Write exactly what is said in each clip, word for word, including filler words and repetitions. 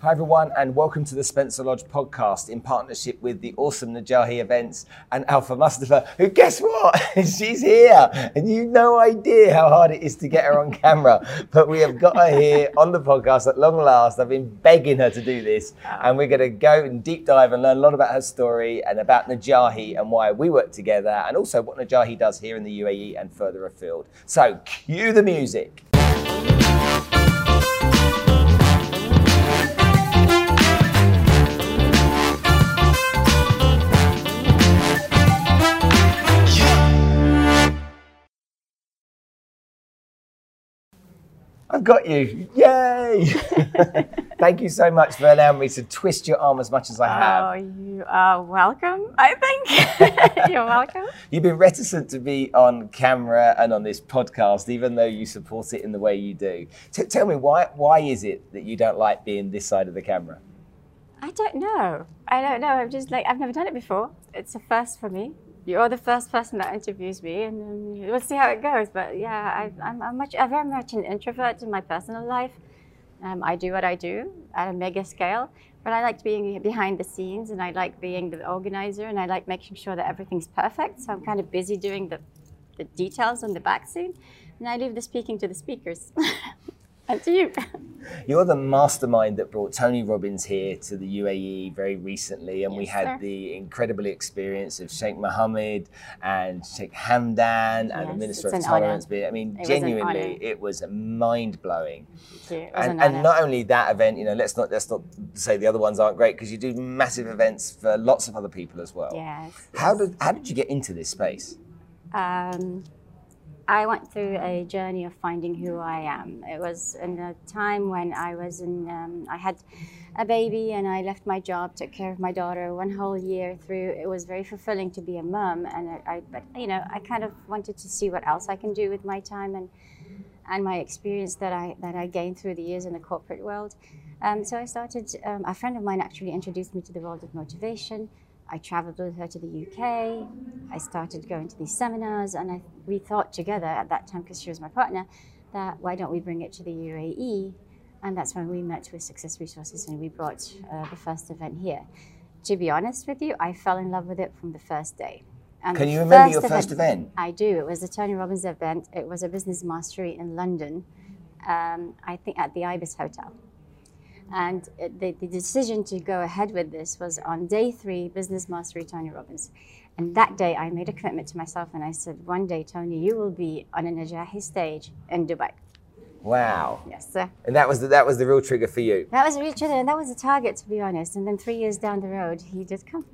Hi everyone, and welcome to the Spencer Lodge podcast in partnership with the awesome Najahi Events and Awfa Mustafa, who, guess what? She's here, and you've no idea how hard it is to get her on camera, but we have got her here on the podcast at long last. I've been begging her to do this, and we're going to go and deep dive and learn a lot about her story and about Najahi and why we work together, and also what Najahi does here in the U A E and further afield. So cue the music. I've got you. Yay! Thank you so much for allowing me to twist your arm as much as I have. Oh, you are welcome, I think. You're welcome. You've been reticent to be on camera and on this podcast, even though you support it in the way you do. T- tell me, why, why is it that you don't like being this side of the camera? I don't know. I don't know. I'm just like, I've never done it before. It's a first for me. You're the first person that interviews me, and um, we'll see how it goes. But yeah, I, I'm, I'm, much, I'm very much an introvert in my personal life. Um, I do what I do at a mega scale, but I like being behind the scenes, and I like being the organizer, and I like making sure that everything's perfect. So I'm kind of busy doing the, the details on the back scene, and I leave the speaking to the speakers. And to you. You're the mastermind that brought Tony Robbins here to the U A E very recently, and yes, we had sir. the incredible experience of Sheikh Mohammed and Sheikh Hamdan and yes, the Minister of Tolerance. Honor. I mean, it genuinely, was it was mind-blowing. It was and, an and not only that event, you know, let's not let's not say the other ones aren't great, because you do massive events for lots of other people as well. Yes. How yes. did how did you get into this space? Um, I went through a journey of finding who I am. It was in a time when I was in, um, I had a baby and I left my job, took care of my daughter one whole year through. It was very fulfilling to be a mum, and I, I, but you know, I kind of wanted to see what else I can do with my time and and my experience that I that I gained through the years in the corporate world. Um, so I started. Um, a friend of mine actually introduced me to the world of motivation. I traveled with her to the U K. I started going to these seminars, and I, we thought together at that time, because she was my partner, that why don't we bring it to the U A E? And that's when we met with Success Resources, and we brought uh, the first event here. To be honest with you, I fell in love with it from the first day. And Can you remember your first event? event? I do. It was the Tony Robbins event. It was a business mastery in London, um, I think at the Ibis Hotel. And the, the decision to go ahead with this was on day three, Business Mastery Tony Robbins. And that day I made a commitment to myself, and I said, one day, Tony, you will be on a Najahi stage in Dubai. Wow. Yes, sir. And that was the, that was the real trigger for you? That was the real trigger, and that was the target, to be honest. And then three years down the road, he did come.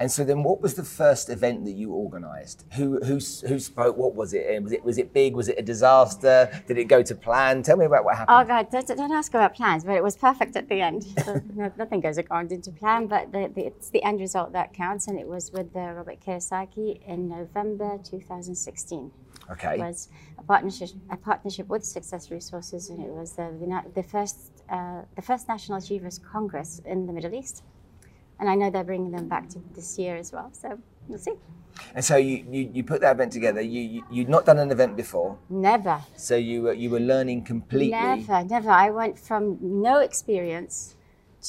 And so then what was the first event that you organised? Who, who, who spoke? What was it? Was it was it big? Was it a disaster? Did it go to plan? Tell me about what happened. Oh, God, don't, don't ask about plans, but it was perfect at the end. So nothing goes according to plan, but the, the, it's the end result that counts, and it was with uh, Robert Kiyosaki in November two thousand sixteen. Okay. It was a partnership, a partnership with Success Resources, and it was the, the, the, first, uh, the first National Achievers Congress in the Middle East. And I know they're bringing them back to this year as well, so we'll see. And so you, you, you put that event together. You, you, you'd not done an event before. Never. So you were, you were learning completely. Never, never. I went from no experience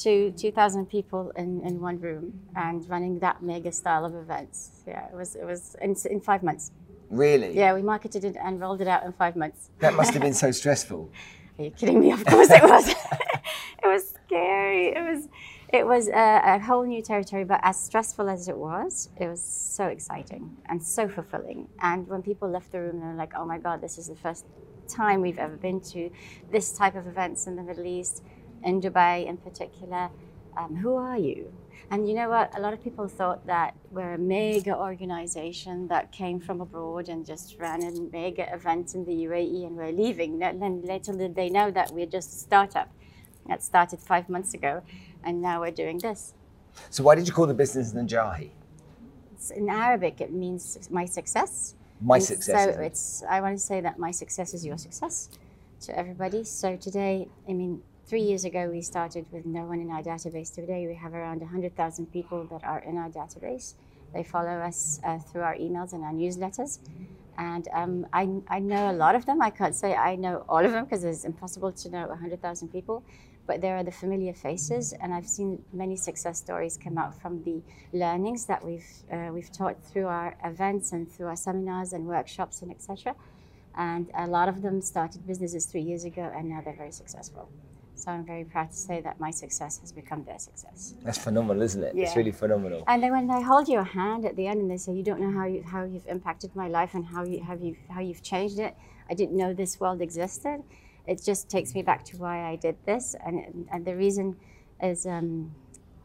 to two thousand people in, in one room and running that mega style of events. Yeah, it was, it was in, in five months. Really? Yeah, we marketed it and rolled it out in five months. That must have been so stressful. Are you kidding me? Of course it was. It was scary. It was... It was a, a whole new territory, but as stressful as it was, it was so exciting and so fulfilling. And when people left the room, they were like, oh my God, this is the first time we've ever been to this type of events in the Middle East, in Dubai in particular. Um, who are you? And you know what? A lot of people thought that we're a mega organization that came from abroad and just ran a mega event in the U A E and we're leaving. And then little did they know that we're just a startup that started five months ago. And now we're doing this. So why did you call the business Najahi? It's in Arabic, it means my success. My and success. So it's, I want to say that my success is your success to everybody. So today, I mean, three years ago, we started with no one in our database. Today, we have around one hundred thousand people that are in our database. They follow us uh, through our emails and our newsletters. And um, I, I know a lot of them. I can't say I know all of them because it's impossible to know one hundred thousand people. but there are the familiar faces, and I've seen many success stories come out from the learnings that we've uh, we've taught through our events and through our seminars and workshops and et cetera. And a lot of them started businesses three years ago, and now they're very successful. So I'm very proud to say that my success has become their success. That's phenomenal, isn't it? Yeah. It's really phenomenal. And then when they hold your hand at the end and they say, you don't know how, you, how you've impacted my life and how, you, have you, how you've changed it. I didn't know this world existed. It just takes me back to why I did this. And, and the reason is um,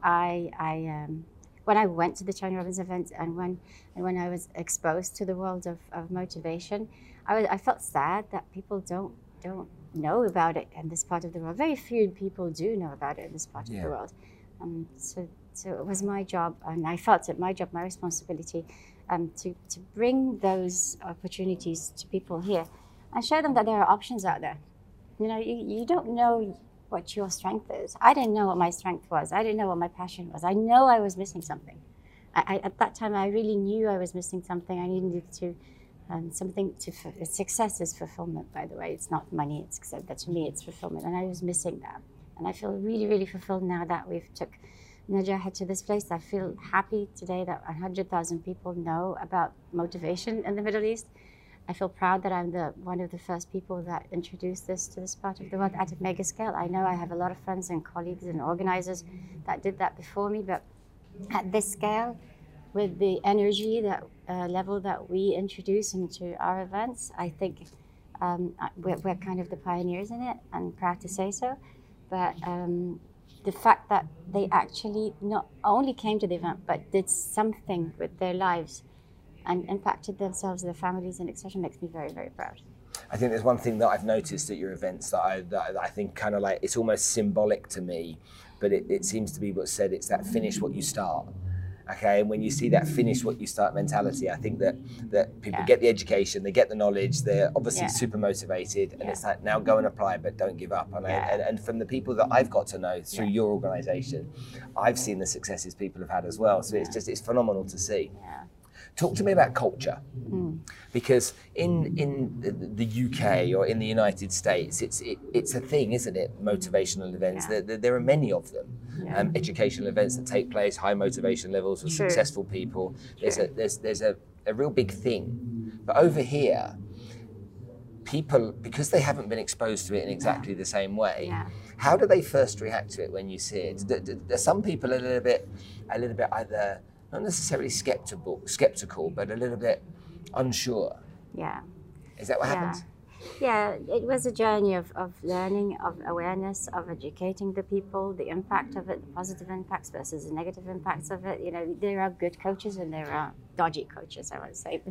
I, I, um, when I went to the Tony Robbins event and when, and when I was exposed to the world of, of motivation, I, was, I felt sad that people don't, don't know about it in this part of the world. Very few people do know about it in this part yeah. of the world. Um, so, so it was my job, and I felt it my job, my responsibility, um, to, to bring those opportunities to people here and show them that there are options out there. You know, you, you don't know what your strength is. I didn't know what my strength was. I didn't know what my passion was. I know I was missing something. I, I, at that time, I really knew I was missing something. I needed to... And something to success is fulfillment, by the way. It's not money. It's that to me, it's fulfillment, and I was missing that. And I feel really, really fulfilled now that we've took Najahi to this place. I feel happy today that a hundred thousand people know about motivation in the Middle East. I feel proud that I'm the one of the first people that introduced this to this part of the world at a mega scale. I know I have a lot of friends and colleagues and organizers that did that before me, but at this scale, with the energy that uh, level that we introduce into our events, I think um, we're, we're kind of the pioneers in it, and proud to say so. But um, the fact that they actually not only came to the event, but did something with their lives and impacted themselves, their families, and et cetera makes me very, very proud. I think there's one thing that I've noticed at your events that I, that I think kind of like, it's almost symbolic to me, but it, it seems to be what's said, it's that finish what you start. Okay, and when you see that finish what you start mentality, I think that, that people yeah. get the education, they get the knowledge, they're obviously yeah. super motivated, and yeah. it's like, now go and apply, but don't give up. And, yeah. I, and, and from the people that I've got to know through yeah. your organisation, I've seen the successes people have had as well. So yeah. it's just, it's phenomenal to see. Yeah. Talk to me about culture, mm. because in in the U K or in the United States, it's it, it's a thing, isn't it? Motivational events. Yeah. There, there are many of them. Yeah. Um, educational events that take place, high motivation levels for True. Successful people. There's True. a there's there's a, a real big thing. But over here, people, because they haven't been exposed to it in exactly the same way. Yeah. How do they first react to it when you see it? Do, do, do some people a little bit a little bit either. Not necessarily skeptical, skeptical, but a little bit unsure. Yeah. Is that what yeah. happens? Yeah, it was a journey of, of learning, of awareness, of educating the people, the impact of it, the positive impacts versus the negative impacts of it. You know, there are good coaches and there are dodgy coaches, I would say.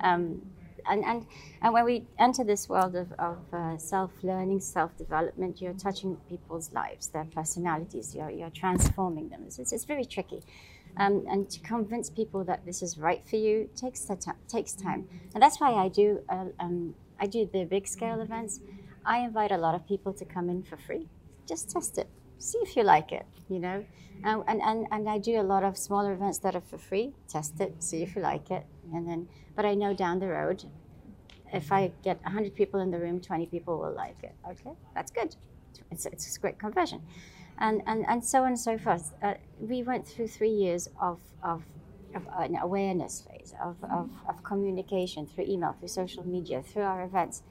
um, and, and, and when we enter this world of, of uh, self-learning, self-development, you're touching people's lives, their personalities, you're, you're transforming them. It's, it's, it's very tricky. Um, and to convince people that this is right for you takes takes time, and that's why I do uh, um, I do the big scale events. I invite a lot of people to come in for free, just test it, see if you like it, you know. Um, and and and I do a lot of smaller events that are for free, test it, see if you like it, and then. But I know down the road, if I get one hundred people in the room, twenty people will like it. Okay, that's good. It's it's a great conversion. And, and, and so on and so forth. Uh, we went through three years of, of, of an awareness phase, of, of, of communication through email, through social media, through our events,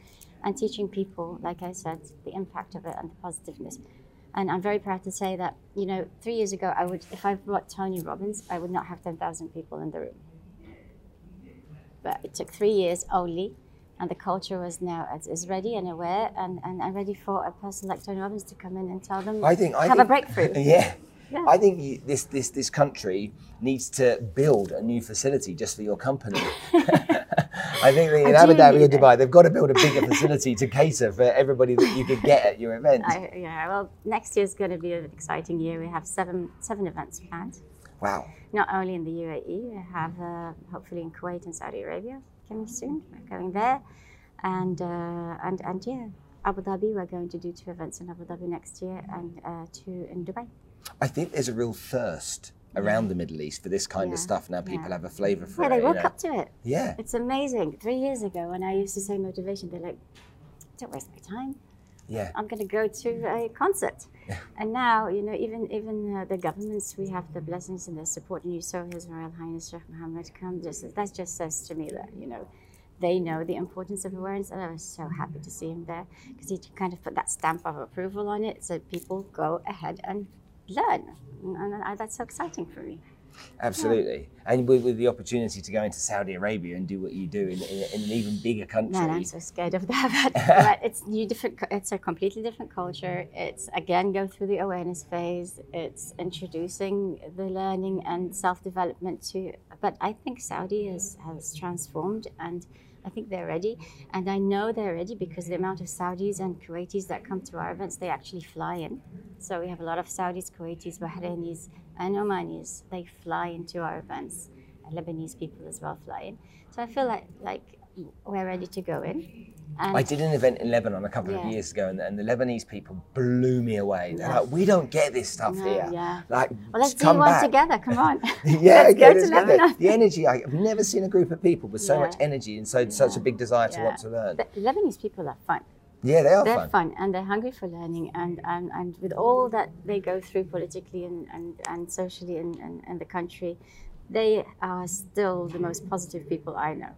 and teaching people, like I said, the impact of it and the positiveness. And I'm very proud to say that, you know, three years ago, I would, if I brought Tony Robbins, I would not have ten thousand people in the room. But it took three years only, and the culture was now is ready and aware and, and, and ready for a person like Tony Robbins to come in and tell them, I think, I have think, a breakthrough. Yeah. yeah. I think you, this, this, this country needs to build a new facility just for your company. I think in Abu Dhabi or Dubai, they've got to build a bigger facility to cater for everybody that you could get at your event. I, yeah, well, next year's going to be an exciting year. We have seven, seven events planned. Wow. Not only in the U A E, we have uh, hopefully in Kuwait and Saudi Arabia. Coming soon, we're going there, and uh, and and yeah, Abu Dhabi. We're going to do two events in Abu Dhabi next year, and uh, two in Dubai. I think there's a real thirst around yeah. the Middle East for this kind yeah. of stuff now. People yeah. have a flavour for yeah, it. Yeah, they woke know. up to it. Yeah, it's amazing. Three years ago, when I used to say motivation, they're like, "Don't waste my time. yeah. I'm going to go to a concert. Yeah. And now, you know, even even uh, the governments, we have the blessings and the support. And you saw His Royal Highness Sheikh Mohammed come. Just, that just says to me that, you know, they know the importance of awareness. And I was so happy to see him there because he kind of put that stamp of approval on it. So people go ahead and learn. And, and that's so exciting for me. Absolutely. Yeah. And with, with the opportunity to go into Saudi Arabia and do what you do in, in, in an even bigger country. Man, I'm so scared of that. But it's new, different. It's a completely different culture. It's, again, go through the awareness phase. It's introducing the learning and self-development to. But I think Saudi has, has transformed, and I think they're ready. And I know they're ready because the amount of Saudis and Kuwaitis that come to our events, they actually fly in. So we have a lot of Saudis, Kuwaitis, Bahrainis, and Omanis. They fly into our events. And Lebanese people as well fly in. So I feel like, like we're ready to go in. And I did an event in Lebanon a couple yeah. of years ago, and, and the Lebanese people blew me away. They're yeah. like, we don't get this stuff no, here. Yeah. Like, well, let's come do one back. together. Come on. yeah, let's go to Lebanon. The energy. I've never seen a group of people with so yeah. much energy and so yeah. such a big desire yeah. to want to learn. The Lebanese people are fun. Yeah, they are they're fun. fun, and they're hungry for learning, and, and, and with all that they go through politically and, and, and socially in and, and the country, they are still the most positive people I know.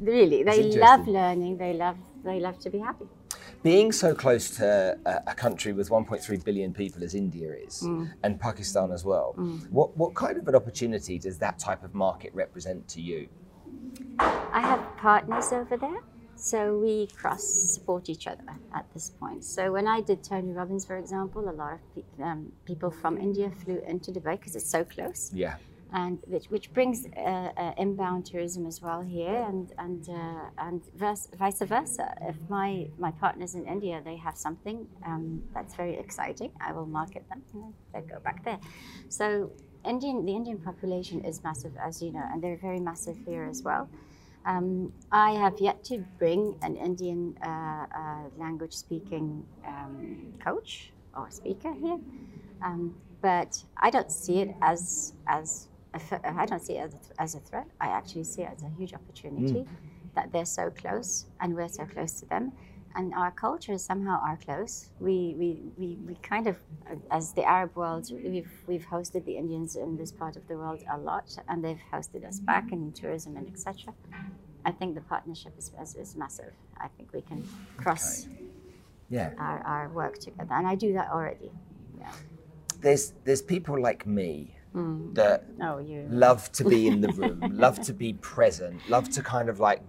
Really, they love learning, they love, they love to be happy. Being so close to a, a country with one point three billion people as India is, mm. and Pakistan as well, mm. what, what kind of an opportunity does that type of market represent to you? I have partners over there. So we cross-support each other at this point. So when I did Tony Robbins, for example, a lot of pe um, people from India flew into Dubai because it's so close. Yeah. And which, which brings uh, uh, inbound tourism as well here, and and uh, and verse, vice versa. If my my partners in India, they have something um, that's very exciting, I will market them and they'll go back there. So Indian, the Indian population is massive, as you know, and they're very massive here as well. Um, I have yet to bring an Indian uh, uh, language speaking um, coach or speaker here, um, but I don't see it as as a, I don't see it as a, as a threat. I actually see it as a huge opportunity mm. that they're so close and we're so close to them, and our cultures somehow are close. We we we, we kind of, as the Arab world, we've we've hosted the Indians in this part of the world a lot, and they've hosted us back in tourism and et cetera. I think the partnership is, is, is massive. I think we can cross okay. yeah. our, our work together. And I do that already. Yeah. There's, there's people like me mm. that oh, you. love to be in the room, love to be present, love to kind of like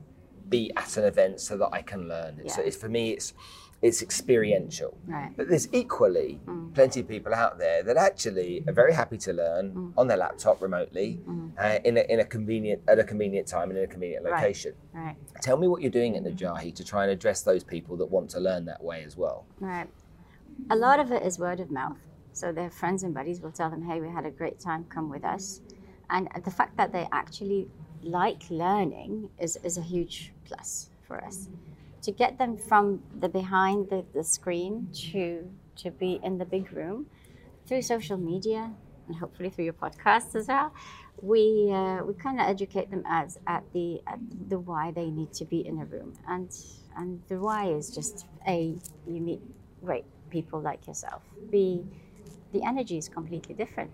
be at an event so that I can learn. Yeah. So it's, for me, it's, it's experiential. Right. But there's equally mm. plenty of people out there that actually are very happy to learn mm. on their laptop remotely mm. uh, in, a, in a convenient at a convenient time and in a convenient location. Right. Right. Tell me what you're doing at Najahi to try and address those people that want to learn that way as well. Right. A lot of it is word of mouth. So their friends and buddies will tell them, hey, we had a great time, come with us. And the fact that they actually like learning is, is a huge plus for us. To get them from the behind the, the screen to to be in the big room through social media and hopefully through your podcast as well, we uh, we kind of educate them as at the at the why they need to be in a room, and and the why is just A, you meet great people like yourself. B, the energy is completely different.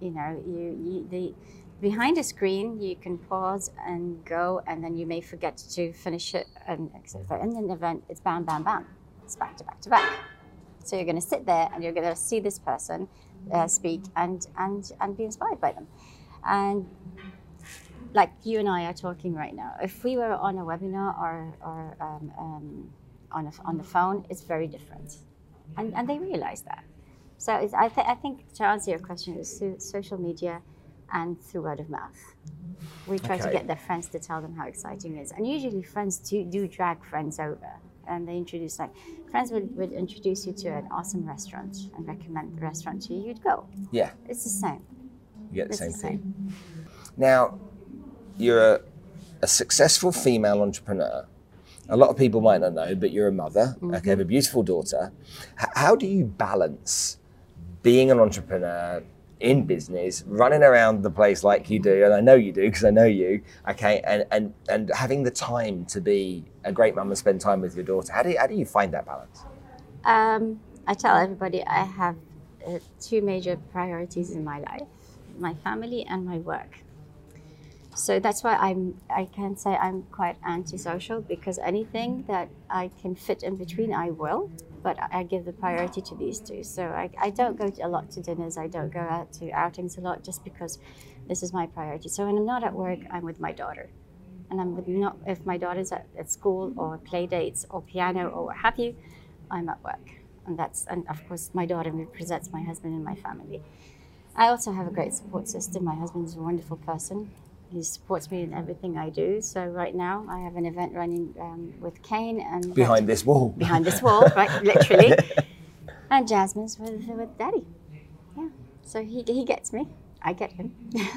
You know, you, you the. Behind a screen, you can pause and go, and then you may forget to finish it. And in an event, it's bam, bam, bam. It's back to back to back. So you're going to sit there, and you're going to see this person uh, speak and, and, and be inspired by them. And like you and I are talking right now, if we were on a webinar or, or um, um, on, a, on the phone, it's very different. And, and they realize that. So it's, I, th I think, to answer your question, is so, social media and through word of mouth. We try okay. to get their friends to tell them how exciting it is. And usually friends do, do drag friends over, and they introduce, like, friends would, would introduce you to an awesome restaurant and recommend the restaurant to you, you'd go. Yeah. It's the same. You get the it's same the thing. Same. Now, you're a, a successful female entrepreneur. A lot of people might not know, but you're a mother, mm-hmm. okay, you have a beautiful daughter. H- how do you balance being an entrepreneur, in business, running around the place like you do, and I know you do because I know you, okay, and, and, and having the time to be a great mum and spend time with your daughter? How do you, how do you find that balance? Um, I tell everybody I have uh, two major priorities in my life, my family and my work. So that's why I'm, I can say I'm quite antisocial, because anything that I can fit in between, I will, but I give the priority to these two. So I, I don't go to a lot to dinners, I don't go out to outings a lot, just because this is my priority. So when I'm not at work, I'm with my daughter. And I'm with not, if my daughter's at, at school or play dates or piano or what have you, I'm at work. And that's, and of course my daughter represents my husband and my family. I also have a great support system. My husband's a wonderful person. He supports me in everything I do. So right now I have an event running um, with Kane and behind that, this wall, behind this wall, right? Literally. And Jasmine's with, with Daddy. Yeah. So he, he gets me. I get him.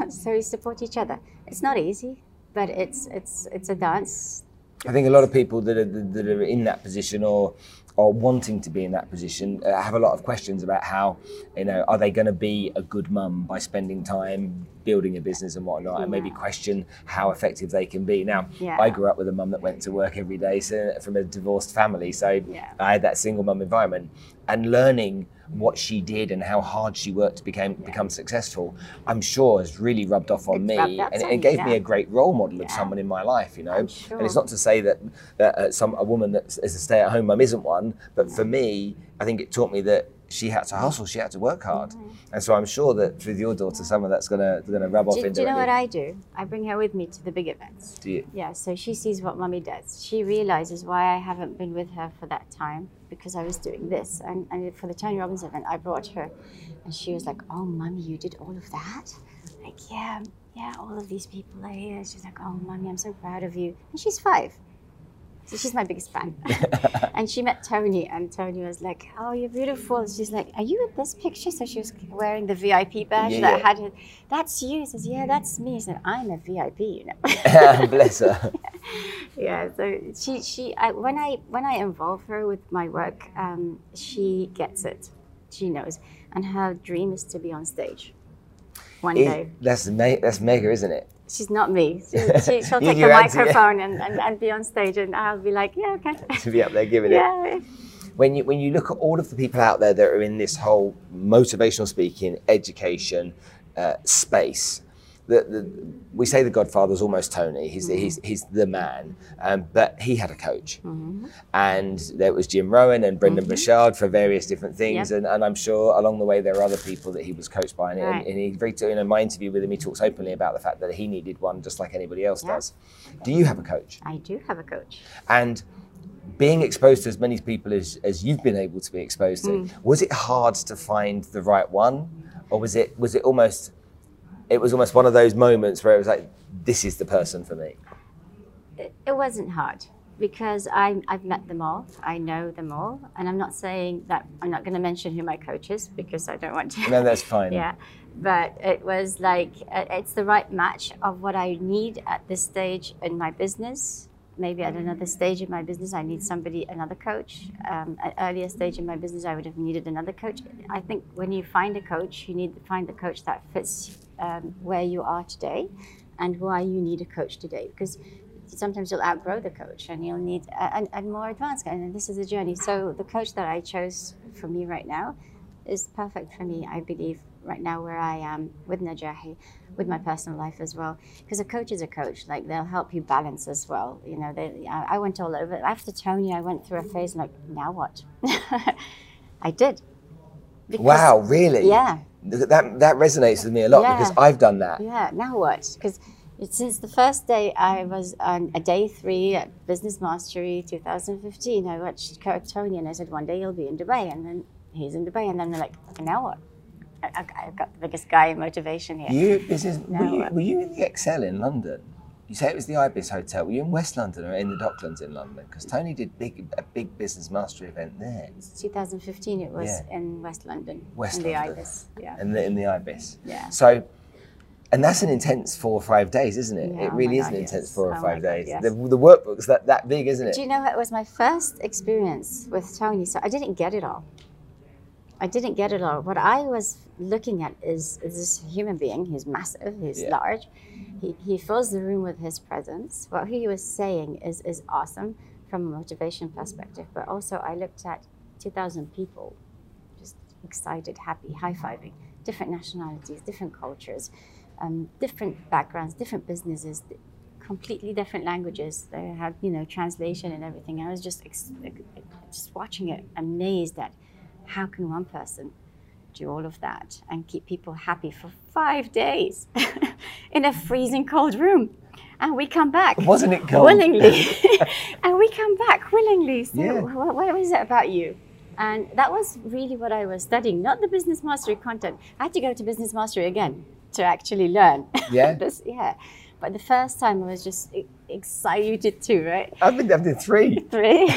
So we support each other. It's not easy, but it's, it's, it's a dance. I think a lot of people that are, that are in that position or are wanting to be in that position uh, have a lot of questions about how, you know, are they going to be a good mum by spending time building a business and whatnot, yeah. and maybe question how effective they can be. Now, yeah. I grew up with a mum that went to work every day, so, from a divorced family, so yeah. I had that single mum environment, and learning what she did and how hard she worked to became, yeah. become successful, I'm sure has really rubbed off on it's me, and it gave yeah. me a great role model yeah. of someone in my life, you know. Sure. And it's not to say that, that uh, some a woman that is a stay-at-home mum isn't one, but yeah. for me, I think it taught me that she had to hustle, she had to work hard. Mm-hmm. And so I'm sure that with your daughter, some of that's gonna, gonna rub do, off into Do you know what I do? I bring her with me to the big events. Do you? Yeah, so she sees what mummy does. She realizes why I haven't been with her for that time, because I was doing this. And, and for the Tony Robbins event, I brought her and she was like, oh, mummy, you did all of that? Like, yeah, yeah, all of these people are here. She's like, oh, mummy, I'm so proud of you. And she's five. So she's my biggest fan. And she met Tony, and Tony was like, oh, you're beautiful. And she's like, are you in this picture? So she was wearing the V I P badge yeah, that yeah. had her. That's you. She says, yeah, that's me. She said, I'm a V I P, you know. Bless her. Yeah, so she, she I, when, I, when I involve her with my work, um, she gets it. She knows. And her dream is to be on stage one it, day. That's, me that's mega, isn't it? She's not me. She, she, she'll take the microphone and, and, and be on stage, and I'll be like, yeah, okay. To be up there giving yeah. it. When you, when you look at all of the people out there that are in this whole motivational speaking, education uh, space, the, the, we say the Godfather's almost Tony. He's, mm-hmm. he's, he's the man, um, but he had a coach. Mm-hmm. And there was Jim Rowan and Brendan mm-hmm. Burchard for various different things. Yep. And, and I'm sure along the way, there are other people that he was coached by. And, right. and, and he very, you know, in my interview with him, he talks openly about the fact that he needed one just like anybody else yeah. does. Do you have a coach? I do have a coach. And being exposed to as many people as, as you've been able to be exposed to, mm. was it hard to find the right one? Or was it, was it almost... It was almost one of those moments where it was like, this is the person for me. It, it wasn't hard because I, I've met them all. I know them all. And I'm not saying that, I'm not going to mention who my coach is because I don't want to. No, that's fine. Yeah. But it was like, it's the right match of what I need at this stage in my business. Maybe at another stage in my business, I need somebody, another coach. Um, at an earlier stage in my business, I would have needed another coach. I think when you find a coach, you need to find the coach that fits um, where you are today and why you need a coach today. Because sometimes you'll outgrow the coach and you'll need a, a, a more advanced, and this is a journey. So the coach that I chose for me right now is perfect for me, I believe, right now where I am with Najahi, with my personal life as well. Because a coach is a coach, like they'll help you balance as well. You know, they, I, I went all over. After Tony, I went through a phase like, now what? I did. Because, wow, really? Yeah. That, that resonates with me a lot yeah. because I've done that. Yeah, now what? Because since the first day I was on a day three at Business Mastery two thousand fifteen, I watched Tony and I said, one day you'll be in Dubai. And then he's in Dubai. And then they're like, now what? I've got the biggest guy in motivation here. You, this is, were, you, were you in the Excel in London? You say it was the Ibis Hotel. Were you in West London or in the Docklands in London? Because Tony did big, a big business mastery event there. twenty fifteen it was yeah. in West London. West in London. The Ibis, yeah. In the, in the Ibis. Yeah. So, and that's an intense four or five days, isn't it? Yeah, it really oh is God, an yes. intense four or oh five God, days. Yes. The, the workbook's that, that big, isn't it? Do you know, it was my first experience with Tony, so I didn't get it all. I didn't get it all. What I was looking at is, is this human being. He's massive. He's yeah. large. He, he fills the room with his presence. What he was saying is, is awesome from a motivation perspective. But also I looked at two thousand people, just excited, happy, high-fiving, different nationalities, different cultures, um, different backgrounds, different businesses, completely different languages. They had, you know, translation and everything. I was just, ex just watching it, amazed at how can one person do all of that and keep people happy for five days in a freezing cold room. And we come back. Wasn't it cold? Willingly. And we come back willingly. So yeah. what, what is it about you? And that was really what I was studying, not the business mastery content. I had to go to business mastery again to actually learn. Yeah. this, yeah. But the first time I was just excited too, right? I think I did three. three.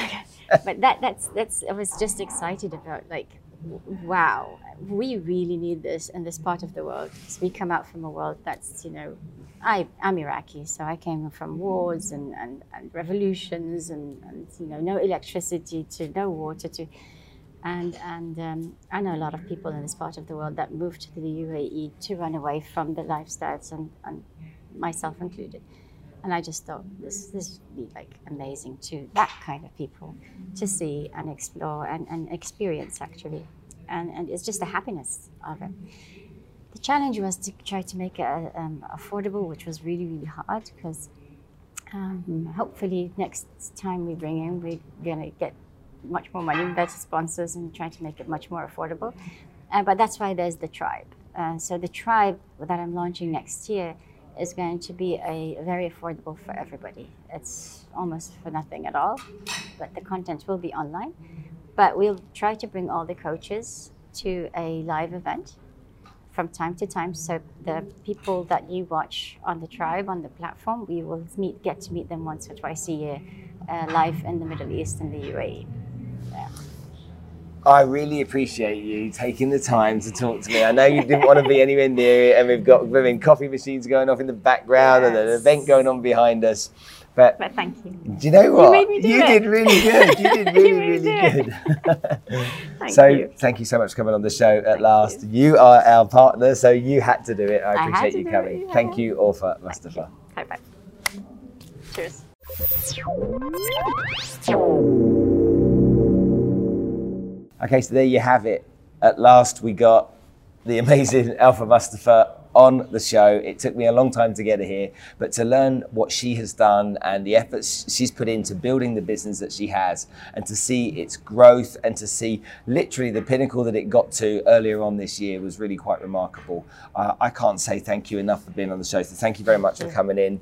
But that, that's, that's, I was just excited about, like, wow, we really need this in this part of the world. So we come out from a world that's, you know, I, I'm Iraqi, so I came from wars and, and, and revolutions and, and, you know, no electricity to no water to. And, and um, I know a lot of people in this part of the world that moved to the U A E to run away from the lifestyles, and, and myself included. And I just thought this, this would be like amazing to that kind of people to see and explore and, and experience actually. And, and it's just the happiness of it. The challenge was to try to make it um, affordable, which was really, really hard, because um, hopefully next time we bring in, we're going to get much more money, better sponsors, and try to make it much more affordable. Uh, but that's why there's the tribe. Uh, so the tribe that I'm launching next year is going to be a very affordable for everybody. It's almost for nothing at all, but the content will be online. But we'll try to bring all the coaches to a live event from time to time. So the people that you watch on the tribe, on the platform, we will meet, get to meet them once or twice a year, uh, live in the Middle East and the U A E. Yeah. I really appreciate you taking the time to talk to me. I know you didn't want to be anywhere near it, and we've got we've been coffee machines going off in the background, yes, and an event going on behind us. But, but thank you. Do you know what? You, made me do you it. did really good. You did really, you really good. thank so you. thank you so much for coming on the show at thank last. You. you are our partner, so you had to do it. I appreciate I had to you do coming. It, yeah. Thank you, Awfa Mustafa. Bye bye. Cheers. Okay, so there you have it. At last, we got the amazing Awfa Mustafa on the show. It took me a long time to get her here, but to learn what she has done and the efforts she's put into building the business that she has, and to see its growth, and to see literally the pinnacle that it got to earlier on this year was really quite remarkable. Uh, I can't say thank you enough for being on the show, so thank you very much for coming in.